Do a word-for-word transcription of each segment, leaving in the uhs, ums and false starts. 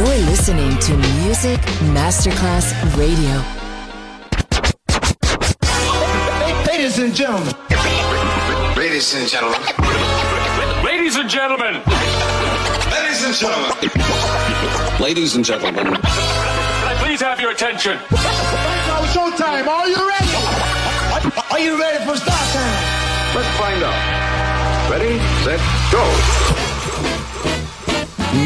You're listening to Music Masterclass Radio. Ladies and gentlemen. Ladies and gentlemen. Ladies and gentlemen. Ladies and gentlemen. Ladies and gentlemen. Can I please have your attention? Now it's showtime. Are you ready? Are you ready for start time? Let's find out. Ready, set, go.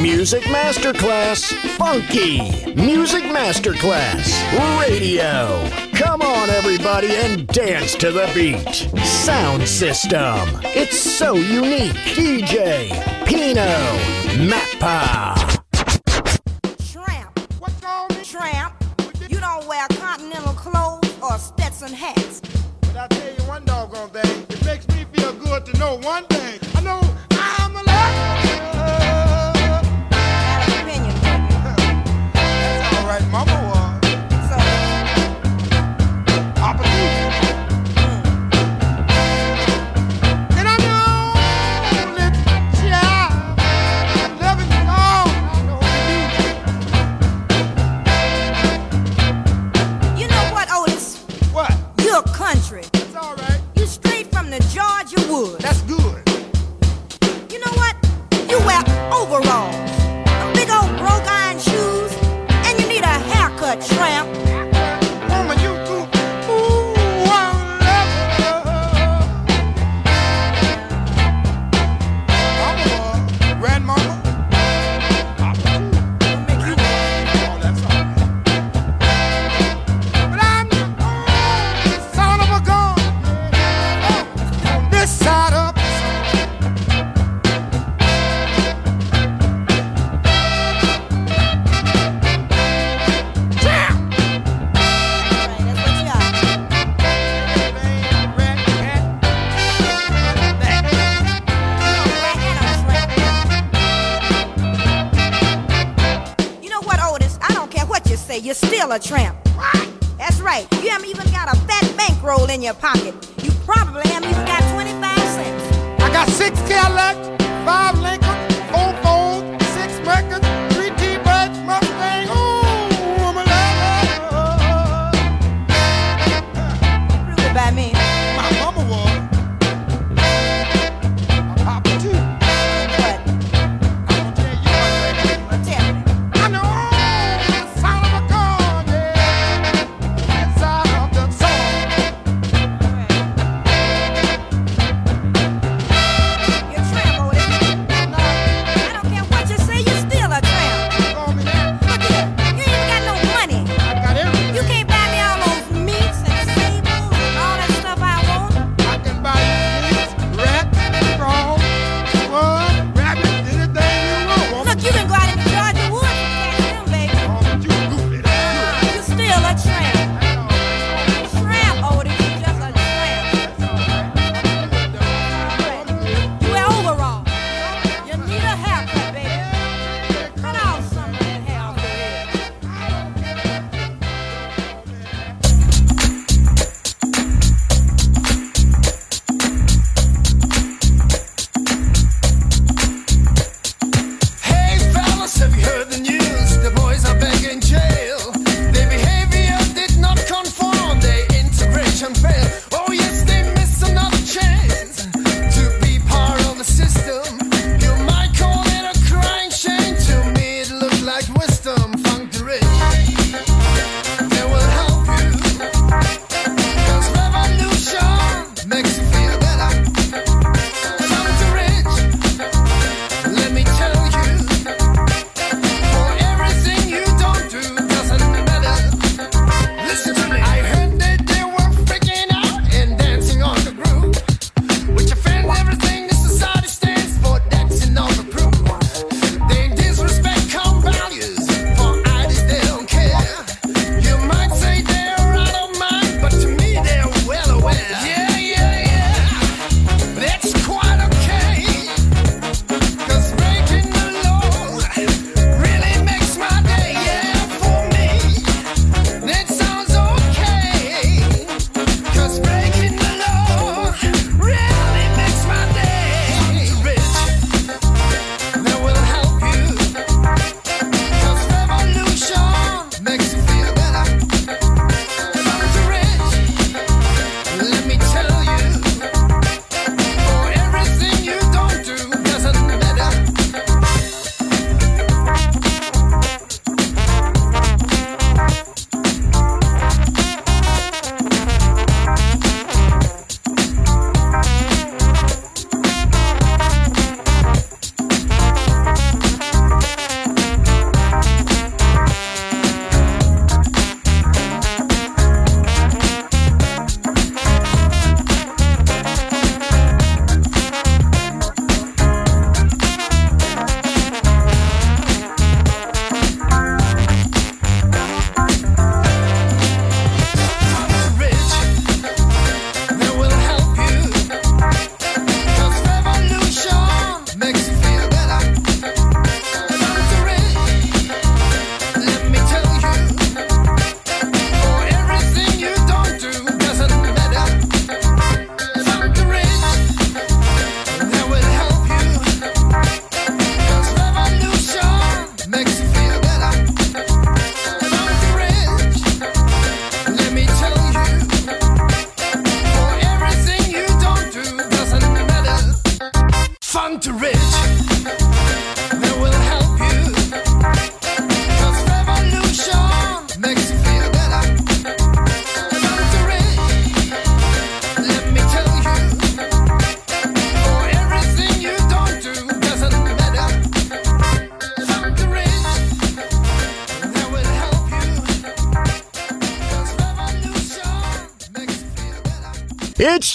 Music Masterclass Funky. Music Masterclass Radio. Come on, everybody, and dance to the beat. Sound System. It's so unique. D J Pino Mappa. Tramp. What's on this tramp? You don't wear continental clothes or Stetson hats. But I'll tell you one doggone thing. It makes me feel good to know one thing. I know I'm alive. Right, mama was. So, opportunity. Mm. And I know that child loving you all. I know what you do. You know what, Otis? What? You're country. That's all right. You straight from the Georgia woods. That's good. You know what? You wear overalls, a big old broke iron shoes. Tramp. Woman, you too. Ooh, I love her. Mama, grandmama. I'll make you. Oh, that's all right. But I'm the son of a gun. Oh, on this side up. You're still a tramp. What? That's right. You haven't even got a fat bankroll in your pocket. You probably haven't even got twenty-five cents. I got six Cadillacs, five Lincoln, four Fords, six Mercos, three T-Birds, Mustang. Ooh, I'm a lover. Prove it by me. My mama was. My papa too. What? I'm gonna tell you what, baby. Tell me. I know. It's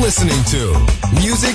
listening to Music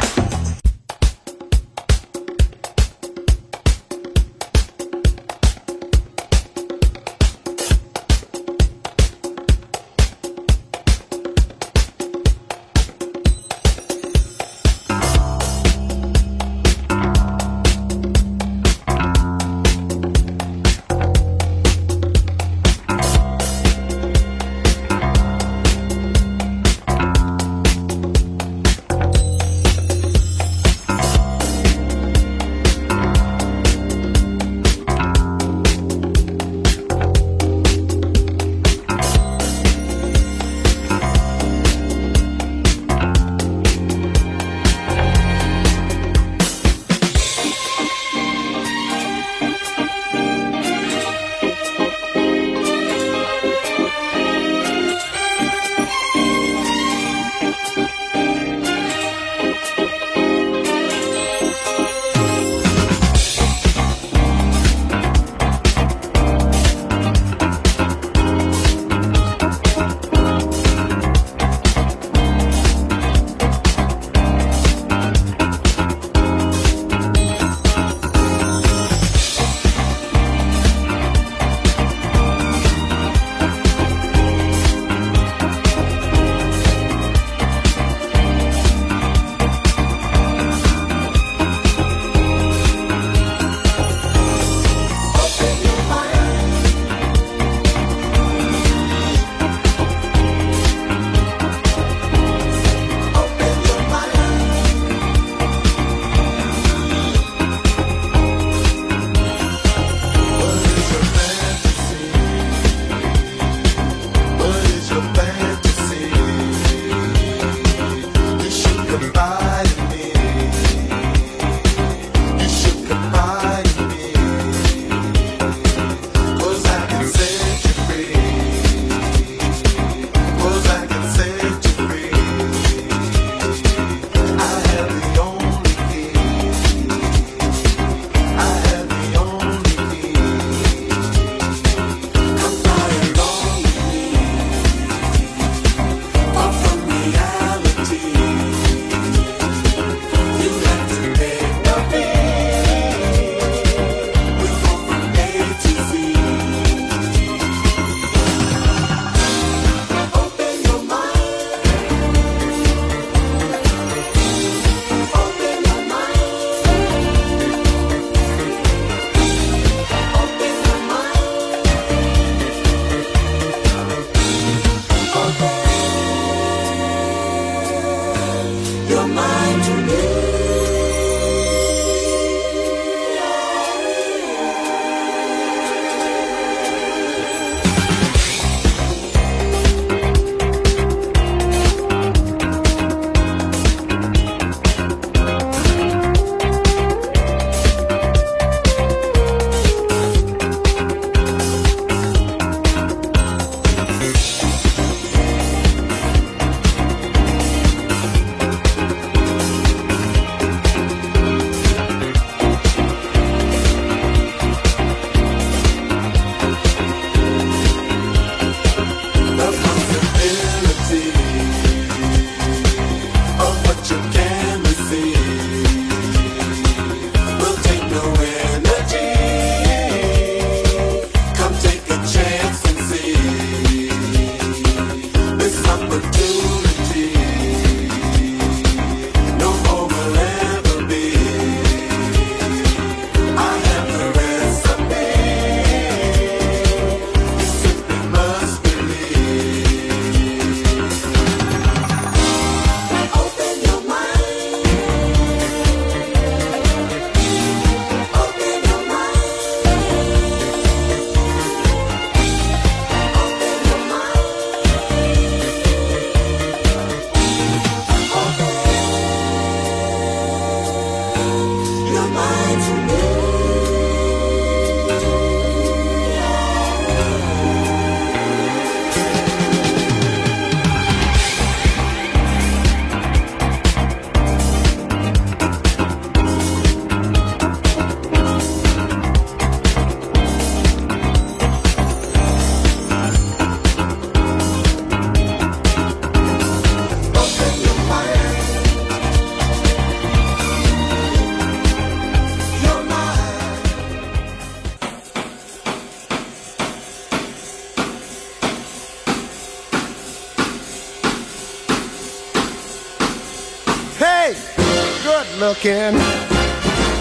looking?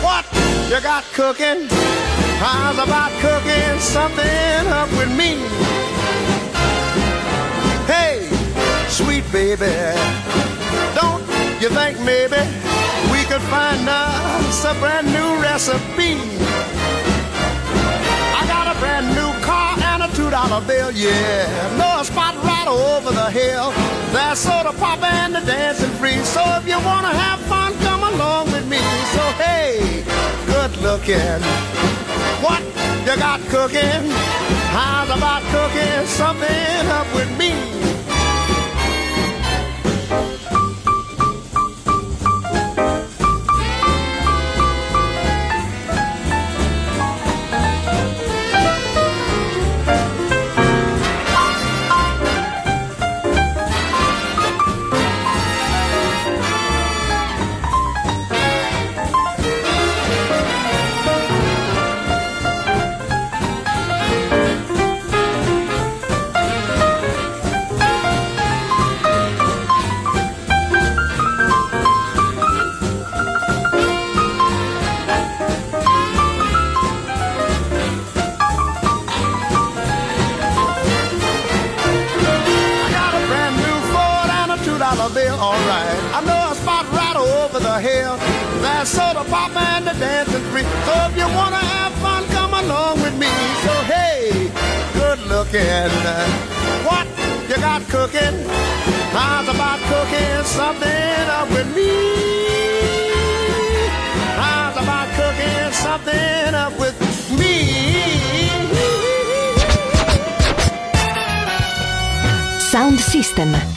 What you got cooking? How's about cooking something up with me? Hey, sweet baby, don't you think maybe we could find us a brand new recipe? I got a brand new car and a two dollar bill, yeah. No spot right over the hill. There's soda pop and the dancing free. So if you want to have fun, come along with me. So hey, good looking, what you got cooking? How's about cooking something up with me? What you got cooking? How's about cooking something up with me? How's about cooking something up with me? Sound System,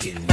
Get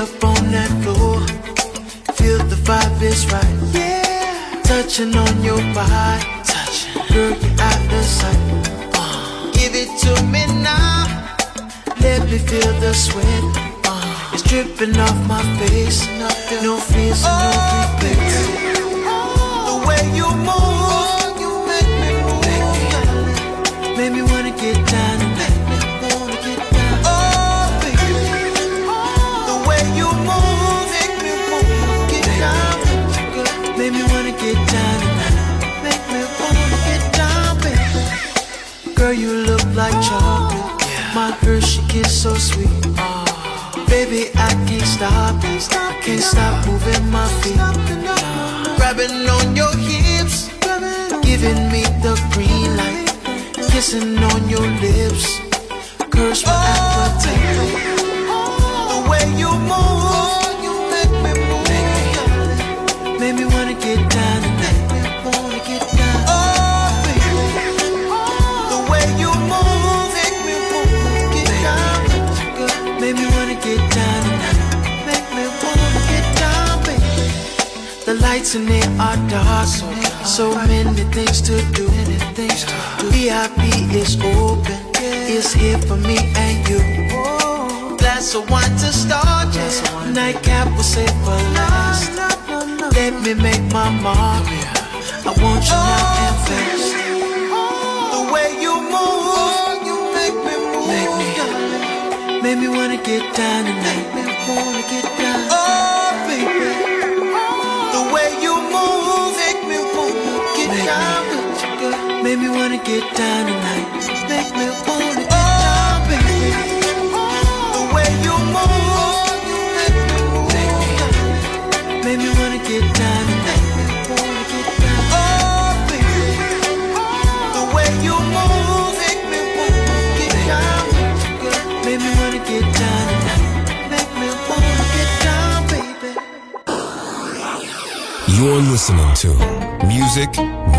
up on that floor. Feel the vibe is right. Yeah. Touching on your body. Touching. Girl, you're out of sight. Uh. Give it to me now. Let me feel the sweat. Uh. It's dripping off my face. No fears, oh, no regrets. The way you move, you make me move. Make me wanna get down. Get down, make me wanna get down, baby. Girl, you look like chocolate. Yeah. My girl, she gets so sweet. Oh. Baby, I can't stop it. Can't stop moving my feet. Oh. Grabbing on your hips, giving me the green light. Kissing on your lips, curse my appetite. The way you move, you make me move. Make me wanna get down. Lights in it are dark, so many things to do. V I P is open, it's here for me and you. Glass of wine to start, nightcap will save for last. Let me make my mark, I want you now and fast. The way you move, you make me move. Make me wanna get down tonight. Make me wanna get down. Oh, baby. Make me wanna get down tonight. Make me wanna get down, baby. The way you move, you make me move. Make me wanna get down tonight. Make me wanna get down, oh baby. The way you move, make me move. Get down, make me wanna get down tonight. Make me wanna get down, baby. You're listening to Music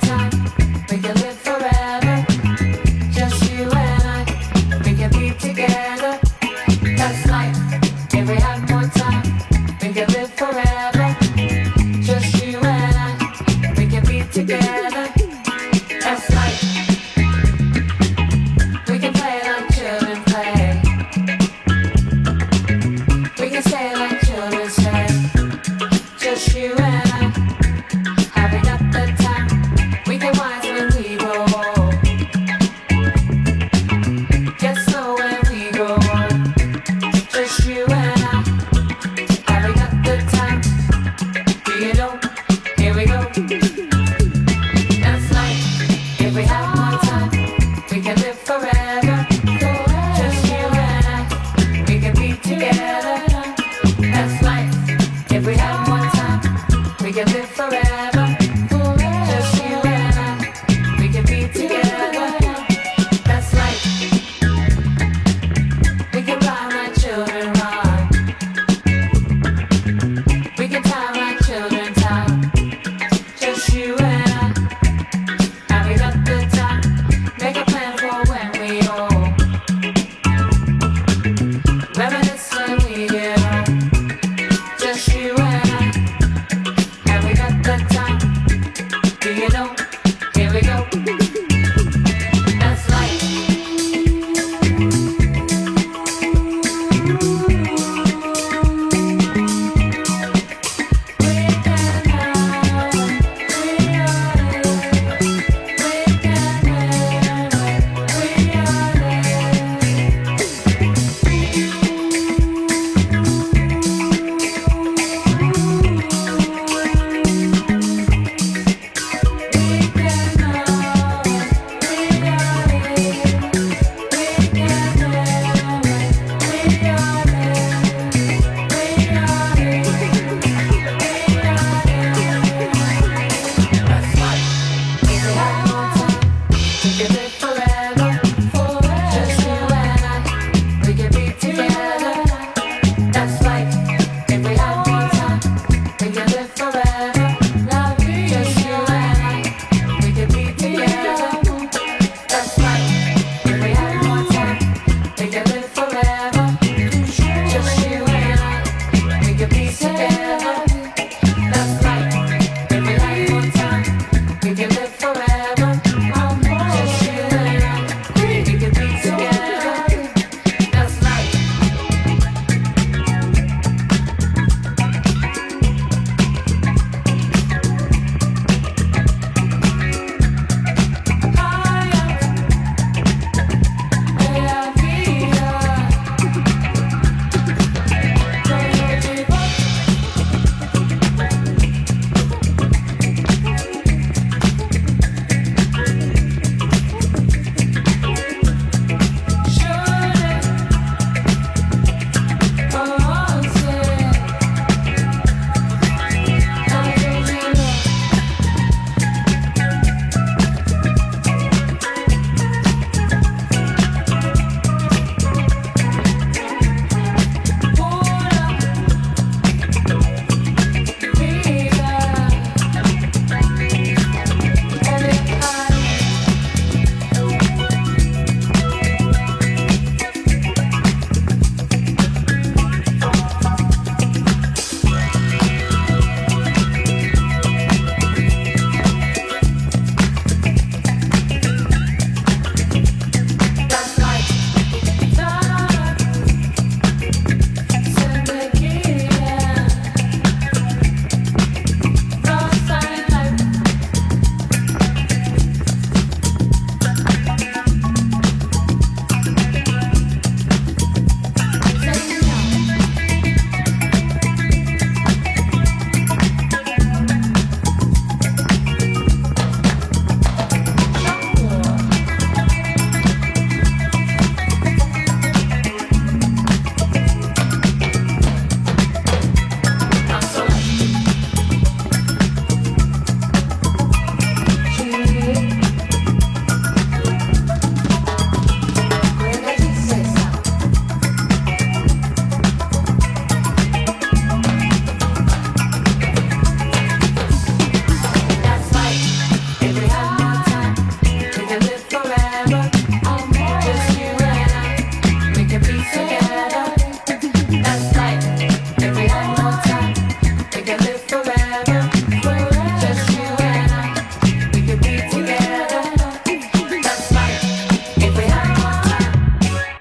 Time, we can live forever, just you and I.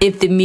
If the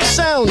Sound